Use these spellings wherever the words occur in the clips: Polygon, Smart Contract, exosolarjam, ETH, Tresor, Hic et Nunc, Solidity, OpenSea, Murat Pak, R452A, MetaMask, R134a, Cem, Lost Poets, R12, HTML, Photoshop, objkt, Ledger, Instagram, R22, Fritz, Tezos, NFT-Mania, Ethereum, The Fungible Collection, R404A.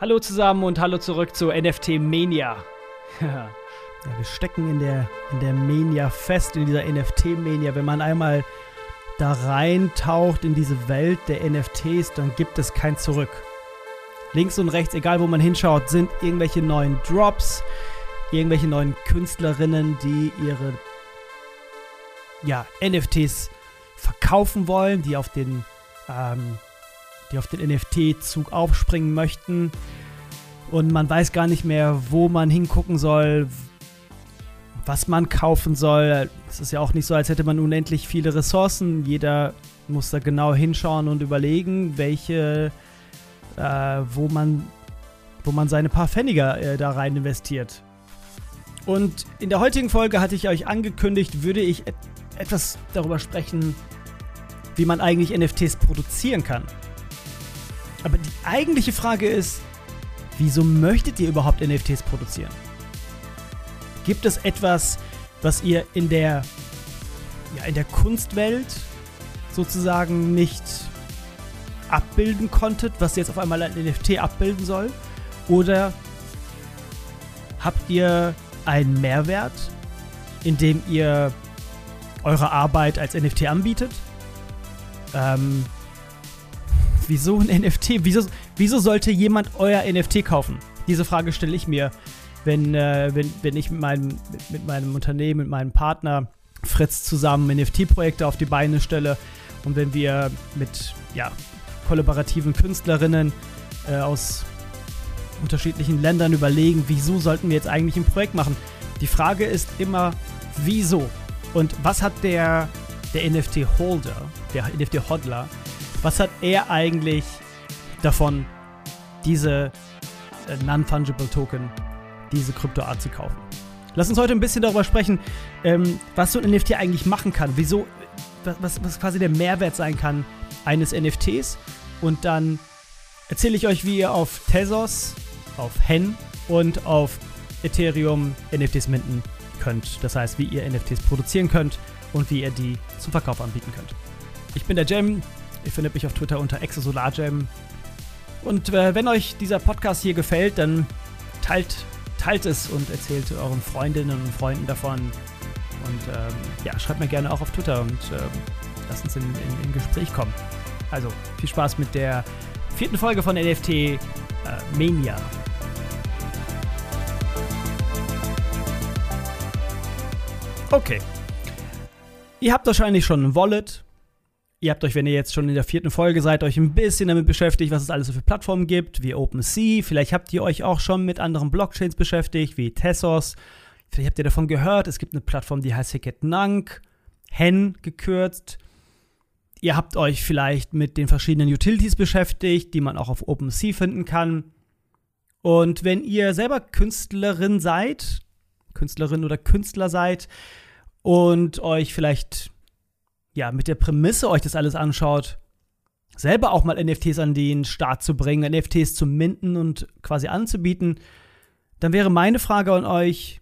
Hallo zusammen und hallo zurück zu NFT-Mania. Ja, wir stecken in der Mania fest, in dieser NFT-Mania. Wenn man einmal da reintaucht in diese Welt der NFTs, dann gibt es kein Zurück. Links und rechts, egal wo man hinschaut, sind irgendwelche neuen Drops, irgendwelche neuen Künstlerinnen, die ihre NFTs verkaufen wollen, die auf den NFT-Zug aufspringen möchten. Und man weiß gar nicht mehr, wo man hingucken soll, was man kaufen soll. Es ist ja auch nicht so, als hätte man unendlich viele Ressourcen. Jeder muss da genau hinschauen und überlegen, welche wo man seine paar Pfenniger da rein investiert. Und in der heutigen Folge hatte ich euch angekündigt, würde ich etwas darüber sprechen, wie man eigentlich NFTs produzieren kann. Aber die eigentliche Frage ist, wieso möchtet ihr überhaupt NFTs produzieren? Gibt es etwas, was ihr in der Kunstwelt sozusagen nicht abbilden konntet, was jetzt auf einmal ein NFT abbilden soll? Oder habt ihr einen Mehrwert, indem ihr eure Arbeit als NFT anbietet? Wieso ein NFT? Wieso sollte jemand euer NFT kaufen? Diese Frage stelle ich mir, wenn ich mit meinem Unternehmen, mit meinem Partner Fritz zusammen NFT-Projekte auf die Beine stelle und wenn wir mit kollaborativen Künstlerinnen aus unterschiedlichen Ländern überlegen, wieso sollten wir jetzt eigentlich ein Projekt machen? Die Frage ist immer, wieso? Und was hat der NFT-Holder, der NFT-Hodler, was hat er eigentlich davon, diese Non-Fungible Token, diese Kryptoart zu kaufen? Lass uns heute ein bisschen darüber sprechen, was so ein NFT eigentlich machen kann, wieso, was quasi der Mehrwert sein kann eines NFTs, und dann erzähle ich euch, wie ihr auf Tezos, auf Hen und auf Ethereum NFTs minten könnt. Das heißt, wie ihr NFTs produzieren könnt und wie ihr die zum Verkauf anbieten könnt. Ich bin der Cem. Ihr findet mich auf Twitter unter exosolarjam. Und wenn euch dieser Podcast hier gefällt, dann teilt es und erzählt euren Freundinnen und Freunden davon. Und schreibt mir gerne auch auf Twitter und lasst uns in Gespräch kommen. Also, viel Spaß mit der 4. Folge von NFT-Mania. Okay. Ihr habt wahrscheinlich schon ein Wallet. Ihr habt euch, wenn ihr jetzt schon in der 4. Folge seid, euch ein bisschen damit beschäftigt, was es alles so für Plattformen gibt, wie OpenSea. Vielleicht habt ihr euch auch schon mit anderen Blockchains beschäftigt, wie Tezos. Vielleicht habt ihr davon gehört, es gibt eine Plattform, die heißt Hic et Nunc, Hen gekürzt. Ihr habt euch vielleicht mit den verschiedenen Utilities beschäftigt, die man auch auf OpenSea finden kann. Und wenn ihr selber Künstlerin oder Künstler seid und euch vielleicht mit der Prämisse euch das alles anschaut, selber auch mal NFTs an den Start zu bringen, NFTs zu minten und quasi anzubieten, dann wäre meine Frage an euch,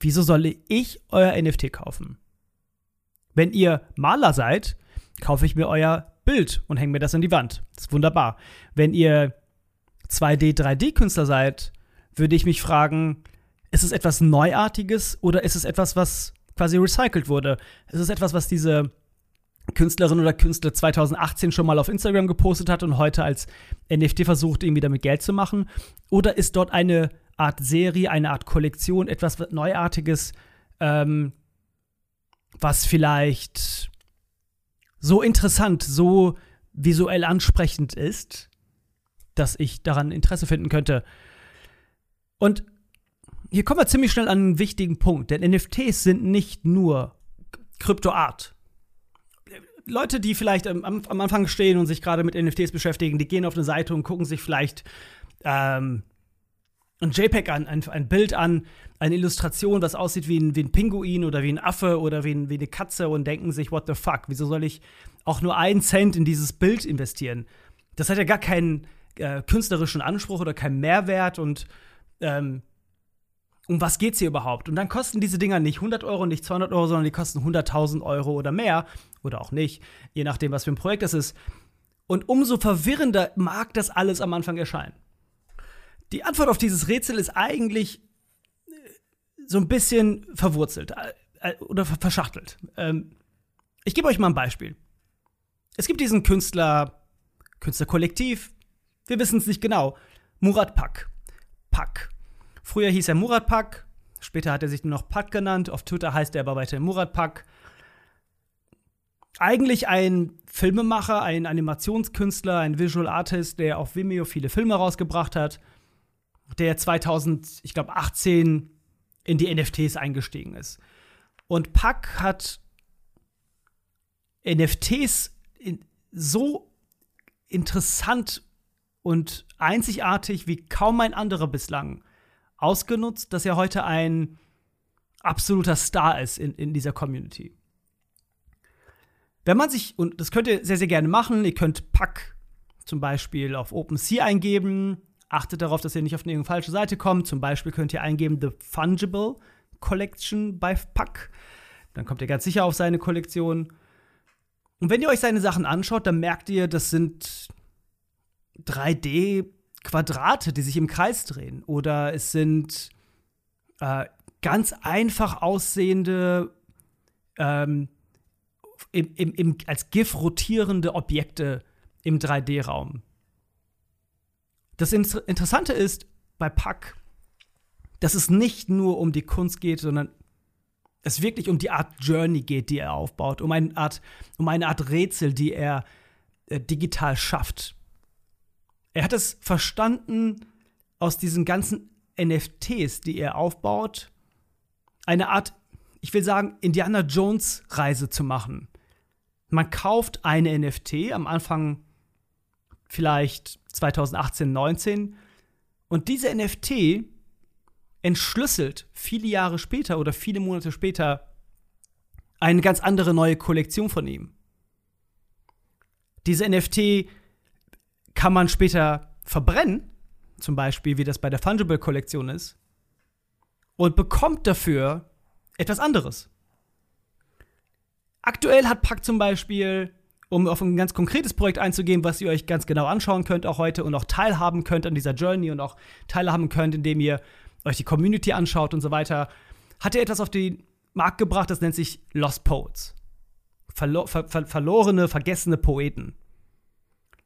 wieso soll ich euer NFT kaufen? Wenn ihr Maler seid, kaufe ich mir euer Bild und hänge mir das an die Wand. Das ist wunderbar. Wenn ihr 2D, 3D-Künstler seid, würde ich mich fragen, ist es etwas Neuartiges oder ist es etwas, was quasi recycelt wurde? Es ist etwas, was diese Künstlerin oder Künstler 2018 schon mal auf Instagram gepostet hat und heute als NFT versucht, irgendwie damit Geld zu machen. Oder ist dort eine Art Serie, eine Art Kollektion, etwas Neuartiges, was vielleicht so interessant, so visuell ansprechend ist, dass ich daran Interesse finden könnte? Und hier kommen wir ziemlich schnell an einen wichtigen Punkt, denn NFTs sind nicht nur Kryptoart. Leute, die vielleicht am Anfang stehen und sich gerade mit NFTs beschäftigen, die gehen auf eine Seite und gucken sich vielleicht ein JPEG an, ein Bild an, eine Illustration, was aussieht wie ein Pinguin oder wie ein Affe oder wie eine Katze und denken sich, what the fuck, wieso soll ich auch nur einen Cent in dieses Bild investieren? Das hat ja gar keinen künstlerischen Anspruch oder keinen Mehrwert und um was geht's hier überhaupt? Und dann kosten diese Dinger nicht 100 Euro, nicht 200 Euro, sondern die kosten 100.000 Euro oder mehr. Oder auch nicht, je nachdem, was für ein Projekt das ist. Und umso verwirrender mag das alles am Anfang erscheinen. Die Antwort auf dieses Rätsel ist eigentlich so ein bisschen verwurzelt oder verschachtelt. Ich gebe euch mal ein Beispiel. Es gibt diesen Künstlerkollektiv, wir wissen es nicht genau, Murat Pak. Früher hieß er Murat Pak, später hat er sich nur noch Pak genannt, auf Twitter heißt er aber weiterhin Murat Pak. Eigentlich ein Filmemacher, ein Animationskünstler, ein Visual Artist, der auf Vimeo viele Filme rausgebracht hat, der 2018 in die NFTs eingestiegen ist. Und Pak hat NFTs so interessant und einzigartig wie kaum ein anderer bislang ausgenutzt, dass er heute ein absoluter Star ist in dieser Community. Wenn man sich, und das könnt ihr sehr, sehr gerne machen, ihr könnt Pak zum Beispiel auf OpenSea eingeben, achtet darauf, dass ihr nicht auf eine falsche Seite kommt, zum Beispiel könnt ihr eingeben The Fungible Collection bei Pak, dann kommt ihr ganz sicher auf seine Kollektion. Und wenn ihr euch seine Sachen anschaut, dann merkt ihr, das sind 3D-Quadrate, die sich im Kreis drehen. Oder es sind ganz einfach aussehende als GIF rotierende Objekte im 3D-Raum. Das Interessante ist bei Pak, dass es nicht nur um die Kunst geht, sondern es wirklich um die Art Journey geht, die er aufbaut, um eine Art Rätsel, die er digital schafft. Er hat es verstanden, aus diesen ganzen NFTs, die er aufbaut, eine Art, ich will sagen, Indiana Jones-Reise zu machen. Man kauft eine NFT am Anfang vielleicht 2018, 19 und diese NFT entschlüsselt viele Jahre später oder viele Monate später eine ganz andere neue Kollektion von ihm. Diese NFT kann man später verbrennen, zum Beispiel wie das bei der Fungible-Kollektion ist, und bekommt dafür etwas anderes. Aktuell hat Pak zum Beispiel, um auf ein ganz konkretes Projekt einzugehen, was ihr euch ganz genau anschauen könnt auch heute und auch teilhaben könnt an dieser Journey und auch teilhaben könnt, indem ihr euch die Community anschaut und so weiter, hat er etwas auf den Markt gebracht, das nennt sich Lost Poets. Verlorene, vergessene Poeten.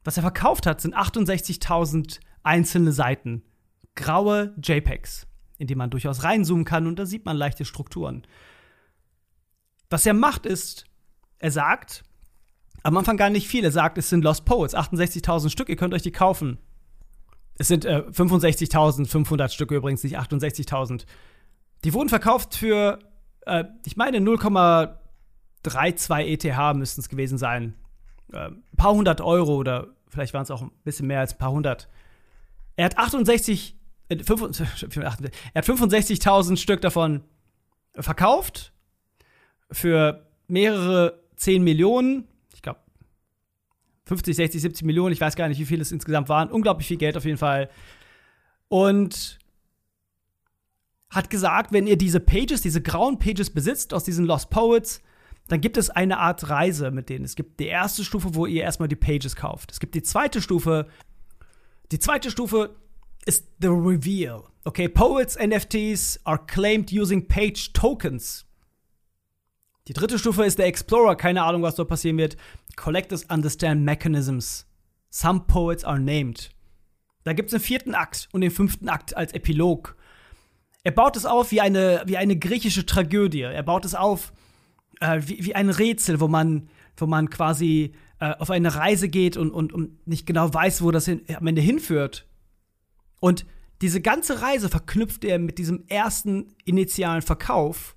Was er verkauft hat, sind 68.000 einzelne Seiten. Graue JPEGs, in die man durchaus reinzoomen kann und da sieht man leichte Strukturen. Was er macht ist, er sagt, am Anfang gar nicht viel, er sagt, es sind Lost Poets, 68.000 Stück, ihr könnt euch die kaufen. Es sind 65.500 Stück übrigens, nicht 68.000. Die wurden verkauft für, ich meine, 0,32 ETH müssten es gewesen sein. Ein paar hundert Euro oder vielleicht waren es auch ein bisschen mehr als ein paar hundert. Er hat 65.000 Stück davon verkauft für mehrere 10 Millionen. 50, 60, 70 Millionen, ich weiß gar nicht, wie viel es insgesamt waren. Unglaublich viel Geld auf jeden Fall. Und hat gesagt, wenn ihr diese Pages, diese grauen Pages besitzt aus diesen Lost Poets, dann gibt es eine Art Reise mit denen. Es gibt die erste Stufe, wo ihr erstmal die Pages kauft. Es gibt die zweite Stufe. Die zweite Stufe ist the Reveal. Okay, Poets NFTs are claimed using Page Tokens. Die dritte Stufe ist der Explorer. Keine Ahnung, was dort passieren wird. Collectors understand mechanisms. Some poets are named. Da gibt es den vierten Akt und den fünften Akt als Epilog. Er baut es auf wie eine griechische Tragödie. Er baut es auf wie ein Rätsel, wo man quasi auf eine Reise geht und nicht genau weiß, wo das am Ende hinführt. Und diese ganze Reise verknüpft er mit diesem ersten initialen Verkauf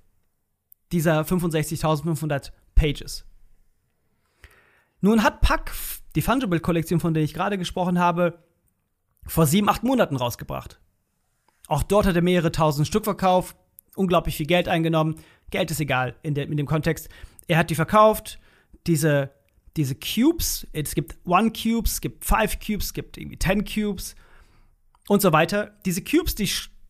dieser 65.500 Pages. Nun hat Pak die Fungible-Kollektion, von der ich gerade gesprochen habe, vor 7, 8 Monaten rausgebracht. Auch dort hat er mehrere tausend Stück verkauft, unglaublich viel Geld eingenommen. Geld ist egal in dem Kontext. Er hat die verkauft, diese Cubes, es gibt 1 Cube, es gibt 5 Cubes, es gibt irgendwie 10 Cubes und so weiter. Diese Cubes, die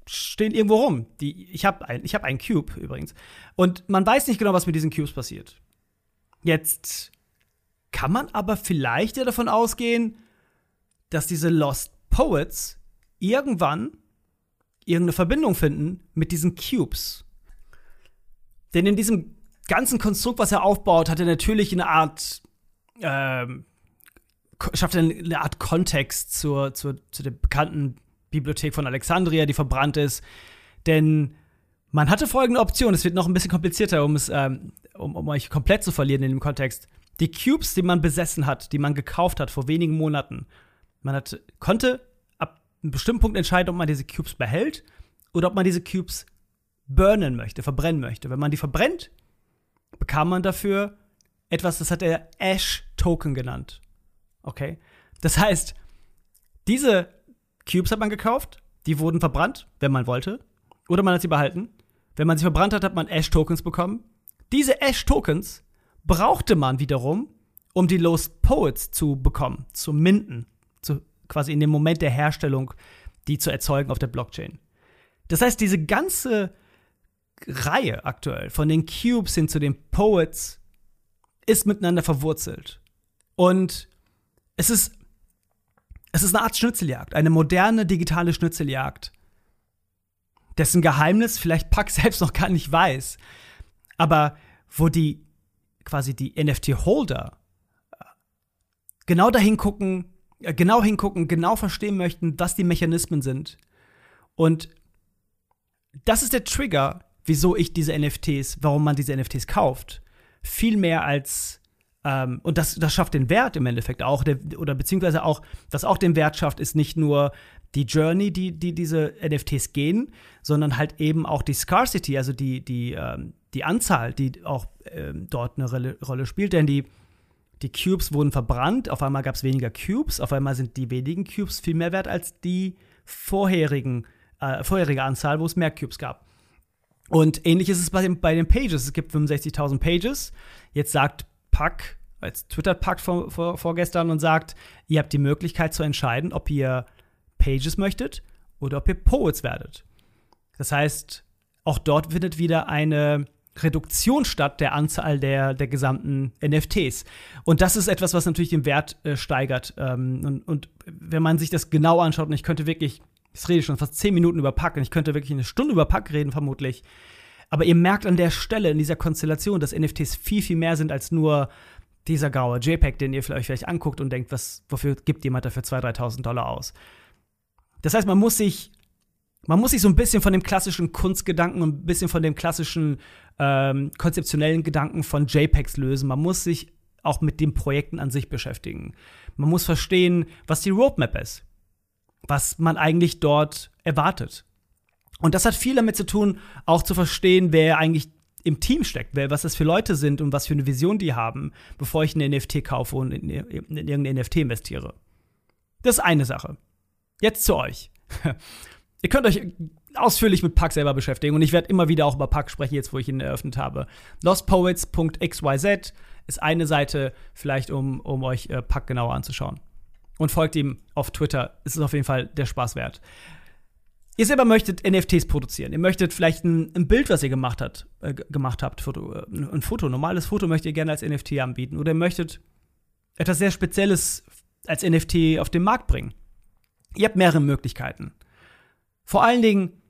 stehen irgendwo rum. Ich hab einen Cube übrigens. Und man weiß nicht genau, was mit diesen Cubes passiert. Jetzt kann man aber vielleicht ja davon ausgehen, dass diese Lost Poets irgendwann irgendeine Verbindung finden mit diesen Cubes. Denn in diesem ganzen Konstrukt, was er aufbaut, hat er natürlich eine Art schafft er eine Art Kontext zu der bekannten Bibliothek von Alexandria, die verbrannt ist. Denn man hatte folgende Option, es wird noch ein bisschen komplizierter, um euch komplett zu verlieren in dem Kontext. Die Cubes, die man besessen hat, die man gekauft hat vor wenigen Monaten, konnte ab einem bestimmten Punkt entscheiden, ob man diese Cubes behält oder ob man diese Cubes verbrennen möchte. Wenn man die verbrennt, bekam man dafür etwas, das hat er Ash-Token genannt. Okay? Das heißt, diese Cubes hat man gekauft, die wurden verbrannt, wenn man wollte, oder man hat sie behalten. Wenn man sie verbrannt hat, hat man Ash-Tokens bekommen. Diese Ash-Tokens brauchte man wiederum, um die Lost Poets zu bekommen, zu minten, quasi in dem Moment der Herstellung, die zu erzeugen auf der Blockchain. Das heißt, diese ganze Reihe aktuell, von den Cubes hin zu den Poets, ist miteinander verwurzelt. Und es ist eine Art Schnitzeljagd, eine moderne digitale Schnitzeljagd, dessen Geheimnis vielleicht Pak selbst noch gar nicht weiß, aber wo die NFT-Holder genau hingucken, genau verstehen möchten, was die Mechanismen sind. Und das ist der Trigger, warum man diese NFTs kauft. Viel mehr als, und das schafft den Wert im Endeffekt auch, was auch den Wert schafft, ist nicht nur die Journey, die diese NFTs gehen, sondern halt eben auch die Scarcity, also die Anzahl, die auch dort eine Rolle spielt. Denn die Cubes wurden verbrannt, auf einmal gab es weniger Cubes, auf einmal sind die wenigen Cubes viel mehr wert als die vorherige Anzahl, wo es mehr Cubes gab. Und ähnlich ist es bei den Pages. Es gibt 65.000 Pages. Jetzt sagt Pak, jetzt twittert Pak vorgestern und sagt, ihr habt die Möglichkeit zu entscheiden, ob ihr Pages möchtet oder ob ihr Poets werdet. Das heißt, auch dort findet wieder eine Reduktion statt der Anzahl der gesamten NFTs. Und das ist etwas, was natürlich den Wert steigert. Und wenn man sich das genau anschaut, und ich rede schon fast 10 Minuten über Pak und ich könnte wirklich eine Stunde über Pak reden, vermutlich. Aber ihr merkt an der Stelle, in dieser Konstellation, dass NFTs viel, viel mehr sind als nur dieser graue JPEG, den ihr euch vielleicht anguckt und denkt, wofür gibt jemand dafür 2.000, 3.000 Dollar aus? Das heißt, man muss sich so ein bisschen von dem klassischen Kunstgedanken und ein bisschen von dem klassischen konzeptionellen Gedanken von JPEGs lösen. Man muss sich auch mit den Projekten an sich beschäftigen. Man muss verstehen, was die Roadmap ist, was man eigentlich dort erwartet. Und das hat viel damit zu tun, auch zu verstehen, wer eigentlich im Team steckt, was das für Leute sind und was für eine Vision die haben, bevor ich eine NFT kaufe und in irgendeine NFT investiere. Das ist eine Sache. Jetzt zu euch. Ihr könnt euch ausführlich mit Pak selber beschäftigen und ich werde immer wieder auch über Pak sprechen, jetzt wo ich ihn eröffnet habe. Lostpoets.xyz ist eine Seite, vielleicht um euch Pak genauer anzuschauen. Und folgt ihm auf Twitter. Es ist auf jeden Fall der Spaß wert. Ihr selber möchtet NFTs produzieren. Ihr möchtet vielleicht ein Bild, was ihr gemacht habt, ein Foto, ein normales Foto möchtet ihr gerne als NFT anbieten. Oder ihr möchtet etwas sehr Spezielles als NFT auf den Markt bringen. Ihr habt mehrere Möglichkeiten. Vor allen Dingen,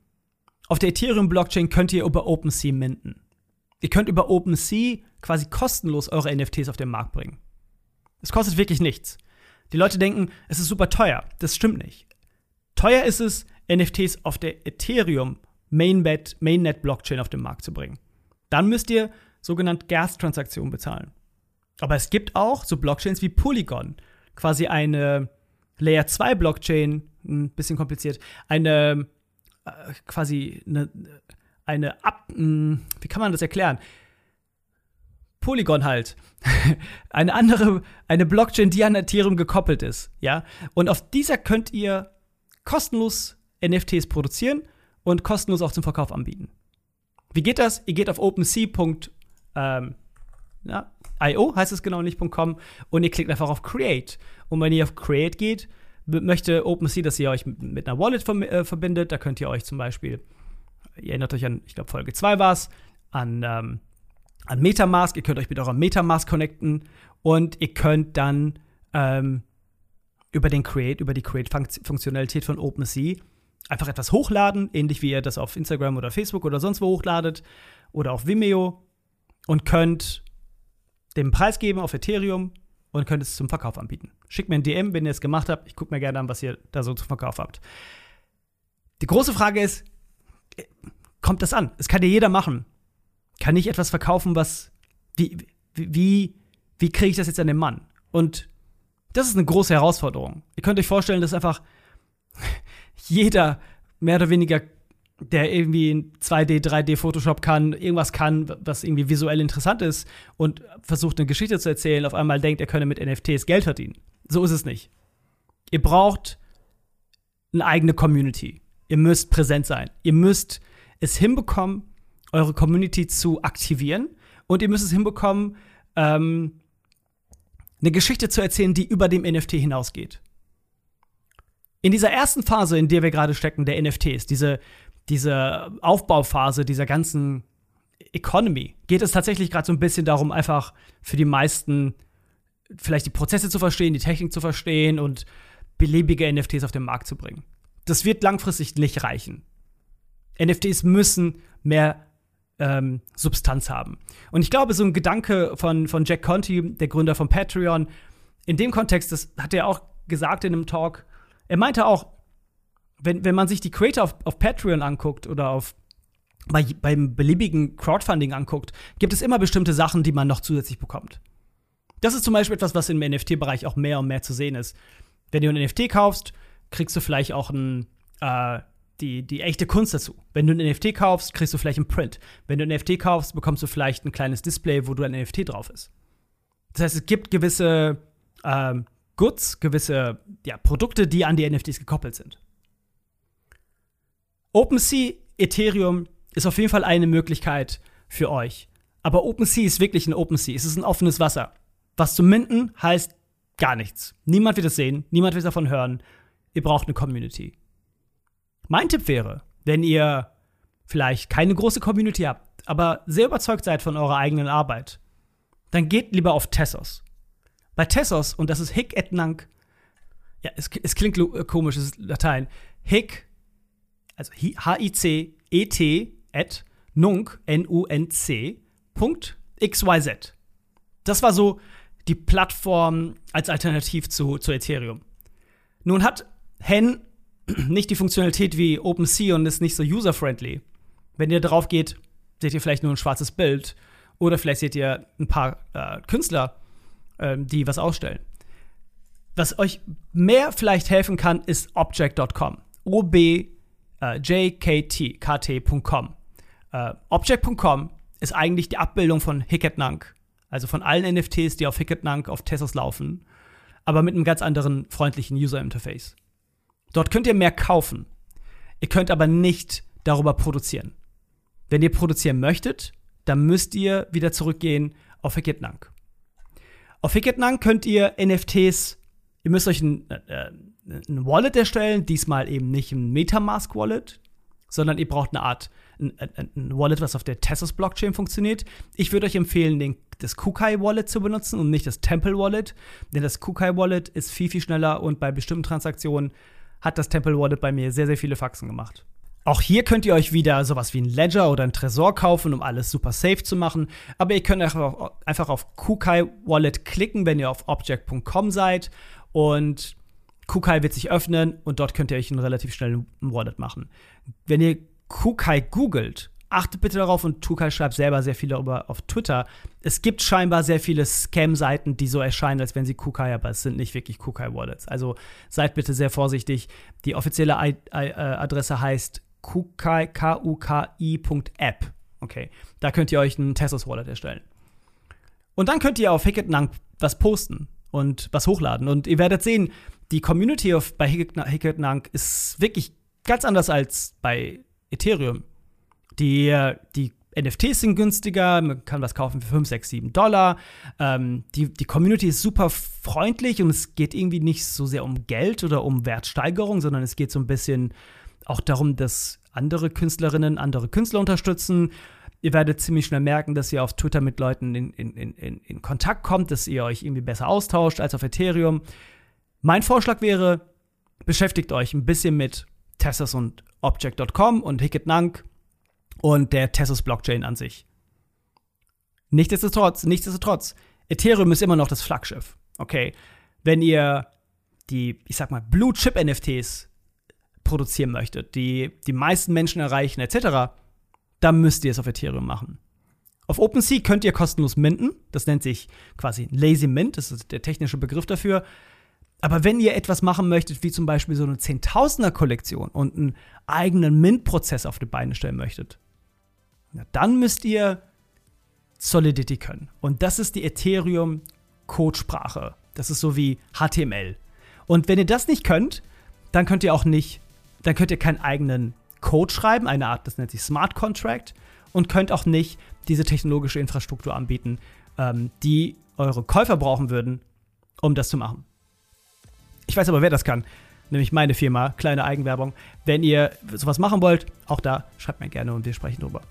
auf der Ethereum-Blockchain könnt ihr über OpenSea minten. Ihr könnt über OpenSea quasi kostenlos eure NFTs auf den Markt bringen. Es kostet wirklich nichts. Die Leute denken, es ist super teuer. Das stimmt nicht. Teuer ist es, NFTs auf der Ethereum Mainnet-Blockchain auf den Markt zu bringen. Dann müsst ihr sogenannte Gas-Transaktionen bezahlen. Aber es gibt auch so Blockchains wie Polygon, quasi eine Layer 2 Blockchain, ein bisschen kompliziert, wie kann man das erklären? Polygon halt. eine Blockchain, die an Ethereum gekoppelt ist, ja? Und auf dieser könnt ihr kostenlos NFTs produzieren und kostenlos auch zum Verkauf anbieten. Wie geht das? Ihr geht auf OpenSea.io, heißt es genau, nicht .com, und ihr klickt einfach auf Create. Und wenn ihr auf Create geht, möchte OpenSea, dass ihr euch mit einer Wallet verbindet. Da könnt ihr euch zum Beispiel, ihr erinnert euch an, ich glaube, Folge 2 war es, an MetaMask. Ihr könnt euch mit eurem MetaMask connecten und ihr könnt dann über die Create-Funktionalität von OpenSea einfach etwas hochladen, ähnlich wie ihr das auf Instagram oder Facebook oder sonst wo hochladet oder auf Vimeo, und könnt den Preis geben auf Ethereum und könnt es zum Verkauf anbieten. Schickt mir ein DM, wenn ihr es gemacht habt. Ich gucke mir gerne an, was ihr da so zum Verkauf habt. Die große Frage ist, kommt das an? Es kann ja jeder machen. Kann ich etwas verkaufen, was wie kriege ich das jetzt an den Mann? Und das ist eine große Herausforderung. Ihr könnt euch vorstellen, dass einfach jeder mehr oder weniger, der irgendwie in 2D, 3D Photoshop kann, irgendwas kann, was irgendwie visuell interessant ist und versucht, eine Geschichte zu erzählen, auf einmal denkt, er könne mit NFTs Geld verdienen. So ist es nicht. Ihr braucht eine eigene Community. Ihr müsst präsent sein. Ihr müsst es hinbekommen, eure Community zu aktivieren, und ihr müsst es hinbekommen, eine Geschichte zu erzählen, die über dem NFT hinausgeht. In dieser ersten Phase, in der wir gerade stecken, der NFTs, diese Aufbauphase dieser ganzen Economy, geht es tatsächlich gerade so ein bisschen darum, einfach für die meisten vielleicht die Prozesse zu verstehen, die Technik zu verstehen und beliebige NFTs auf den Markt zu bringen. Das wird langfristig nicht reichen. NFTs müssen mehr Substanz haben. Und ich glaube, so ein Gedanke von Jack Conte, der Gründer von Patreon, in dem Kontext, das hat er auch gesagt in einem Talk, er meinte auch, wenn man sich die Creator auf Patreon anguckt oder beim beliebigen Crowdfunding anguckt, gibt es immer bestimmte Sachen, die man noch zusätzlich bekommt. Das ist zum Beispiel etwas, was im NFT-Bereich auch mehr und mehr zu sehen ist. Wenn du ein NFT kaufst, kriegst du vielleicht auch die echte Kunst dazu. Wenn du ein NFT kaufst, kriegst du vielleicht einen Print. Wenn du ein NFT kaufst, bekommst du vielleicht ein kleines Display, wo du ein NFT drauf ist. Das heißt, es gibt gewisse Goods, gewisse Produkte, die an die NFTs gekoppelt sind. OpenSea, Ethereum ist auf jeden Fall eine Möglichkeit für euch. Aber OpenSea ist wirklich ein OpenSea. Es ist ein offenes Wasser. Was zu minden heißt gar nichts. Niemand wird es sehen, niemand wird davon hören. Ihr braucht eine Community. Mein Tipp wäre, wenn ihr vielleicht keine große Community habt, aber sehr überzeugt seid von eurer eigenen Arbeit, dann geht lieber auf Tezos. Bei Tezos, und das ist Hic et Nunc, ja, es klingt komisch, es ist Latein, Hic, also H-I-C-E-T et Nunc, N-U-N-C, .xyz. Das war so die Plattform als Alternativ zu Ethereum. Nun hat Hen nicht die Funktionalität wie OpenSea und ist nicht so user-friendly. Wenn ihr drauf geht, seht ihr vielleicht nur ein schwarzes Bild oder vielleicht seht ihr ein paar Künstler, die was ausstellen. Was euch mehr vielleicht helfen kann, ist object.com. objkt.com. Object.com ist eigentlich die Abbildung von Hic et Nunc, also von allen NFTs, die auf Hic et Nunc auf Tezos laufen, aber mit einem ganz anderen freundlichen User-Interface. Dort könnt ihr mehr kaufen. Ihr könnt aber nicht darüber produzieren. Wenn ihr produzieren möchtet, dann müsst ihr wieder zurückgehen auf Hic et Nunc. Auf Hic et Nunc könnt ihr NFTs, ihr müsst euch ein Wallet erstellen, diesmal eben nicht ein MetaMask-Wallet, sondern ihr braucht eine Art ein Wallet, was auf der Tezos-Blockchain funktioniert. Ich würde euch empfehlen, das Kukai-Wallet zu benutzen und nicht das Temple-Wallet, denn das Kukai-Wallet ist viel, viel schneller und bei bestimmten Transaktionen hat das Temple Wallet bei mir sehr, sehr viele Faxen gemacht. Auch hier könnt ihr euch wieder sowas wie ein Ledger oder ein Tresor kaufen, um alles super safe zu machen. Aber ihr könnt einfach auf Kukai Wallet klicken, wenn ihr auf object.com seid. Und Kukai wird sich öffnen und dort könnt ihr euch einen relativ schnellen Wallet machen. Wenn ihr Kukai googelt, achtet bitte darauf, und Kukai schreibt selber sehr viel darüber auf Twitter. Es gibt scheinbar sehr viele Scam-Seiten, die so erscheinen, als wären sie Kukai, aber es sind nicht wirklich Kukai-Wallets. Also seid bitte sehr vorsichtig. Die offizielle Adresse heißt kukai, kuki.app. Okay, da könnt ihr euch einen Tezos-Wallet erstellen. Und dann könnt ihr auf Hic et Nunc was posten und was hochladen. Und ihr werdet sehen, die Community bei Hic et Nunc ist wirklich ganz anders als bei Ethereum. Die NFTs sind günstiger, man kann was kaufen für $5, $6, $7. Die Community ist super freundlich und es geht irgendwie nicht so sehr um Geld oder um Wertsteigerung, sondern es geht so ein bisschen auch darum, dass andere Künstlerinnen andere Künstler unterstützen. Ihr werdet ziemlich schnell merken, dass ihr auf Twitter mit Leuten in Kontakt kommt, dass ihr euch irgendwie besser austauscht als auf Ethereum. Mein Vorschlag wäre, beschäftigt euch ein bisschen mit Tezos und Object.com und Hic et Nunc und der Tezos-Blockchain an sich. Nichtsdestotrotz, Ethereum ist immer noch das Flaggschiff, okay? Wenn ihr die, ich sag mal, Blue-Chip-NFTs produzieren möchtet, die die meisten Menschen erreichen, etc., dann müsst ihr es auf Ethereum machen. Auf OpenSea könnt ihr kostenlos minten. Das nennt sich quasi Lazy Mint. Das ist der technische Begriff dafür. Aber wenn ihr etwas machen möchtet, wie zum Beispiel so eine Zehntausender-Kollektion und einen eigenen Mint-Prozess auf die Beine stellen möchtet, na, dann müsst ihr Solidity können. Und das ist die Ethereum-Codesprache. Das ist so wie HTML. Und wenn ihr das nicht könnt, dann könnt ihr auch nicht, dann könnt ihr keinen eigenen Code schreiben, eine Art, das nennt sich Smart Contract, und könnt auch nicht diese technologische Infrastruktur anbieten, die eure Käufer brauchen würden, um das zu machen. Ich weiß aber, wer das kann, nämlich meine Firma, kleine Eigenwerbung. Wenn ihr sowas machen wollt, auch da schreibt mir gerne und wir sprechen drüber.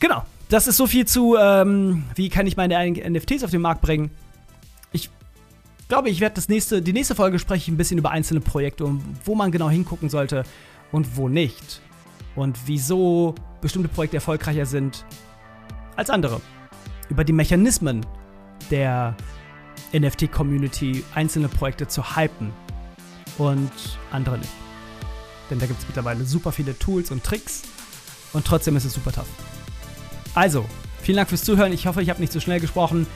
Genau, das ist so viel zu, wie kann ich meine NFTs auf den Markt bringen. Ich glaube, ich werde die nächste Folge spreche ich ein bisschen über einzelne Projekte und wo man genau hingucken sollte und wo nicht. Und wieso bestimmte Projekte erfolgreicher sind als andere. Über die Mechanismen der NFT-Community, einzelne Projekte zu hypen und andere nicht. Denn da gibt es mittlerweile super viele Tools und Tricks und trotzdem ist es super tough. Also, vielen Dank fürs Zuhören. Ich hoffe, ich habe nicht zu schnell gesprochen.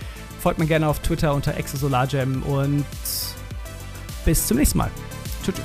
Folgt mir gerne auf Twitter unter exosolarjam und bis zum nächsten Mal. Tschüss.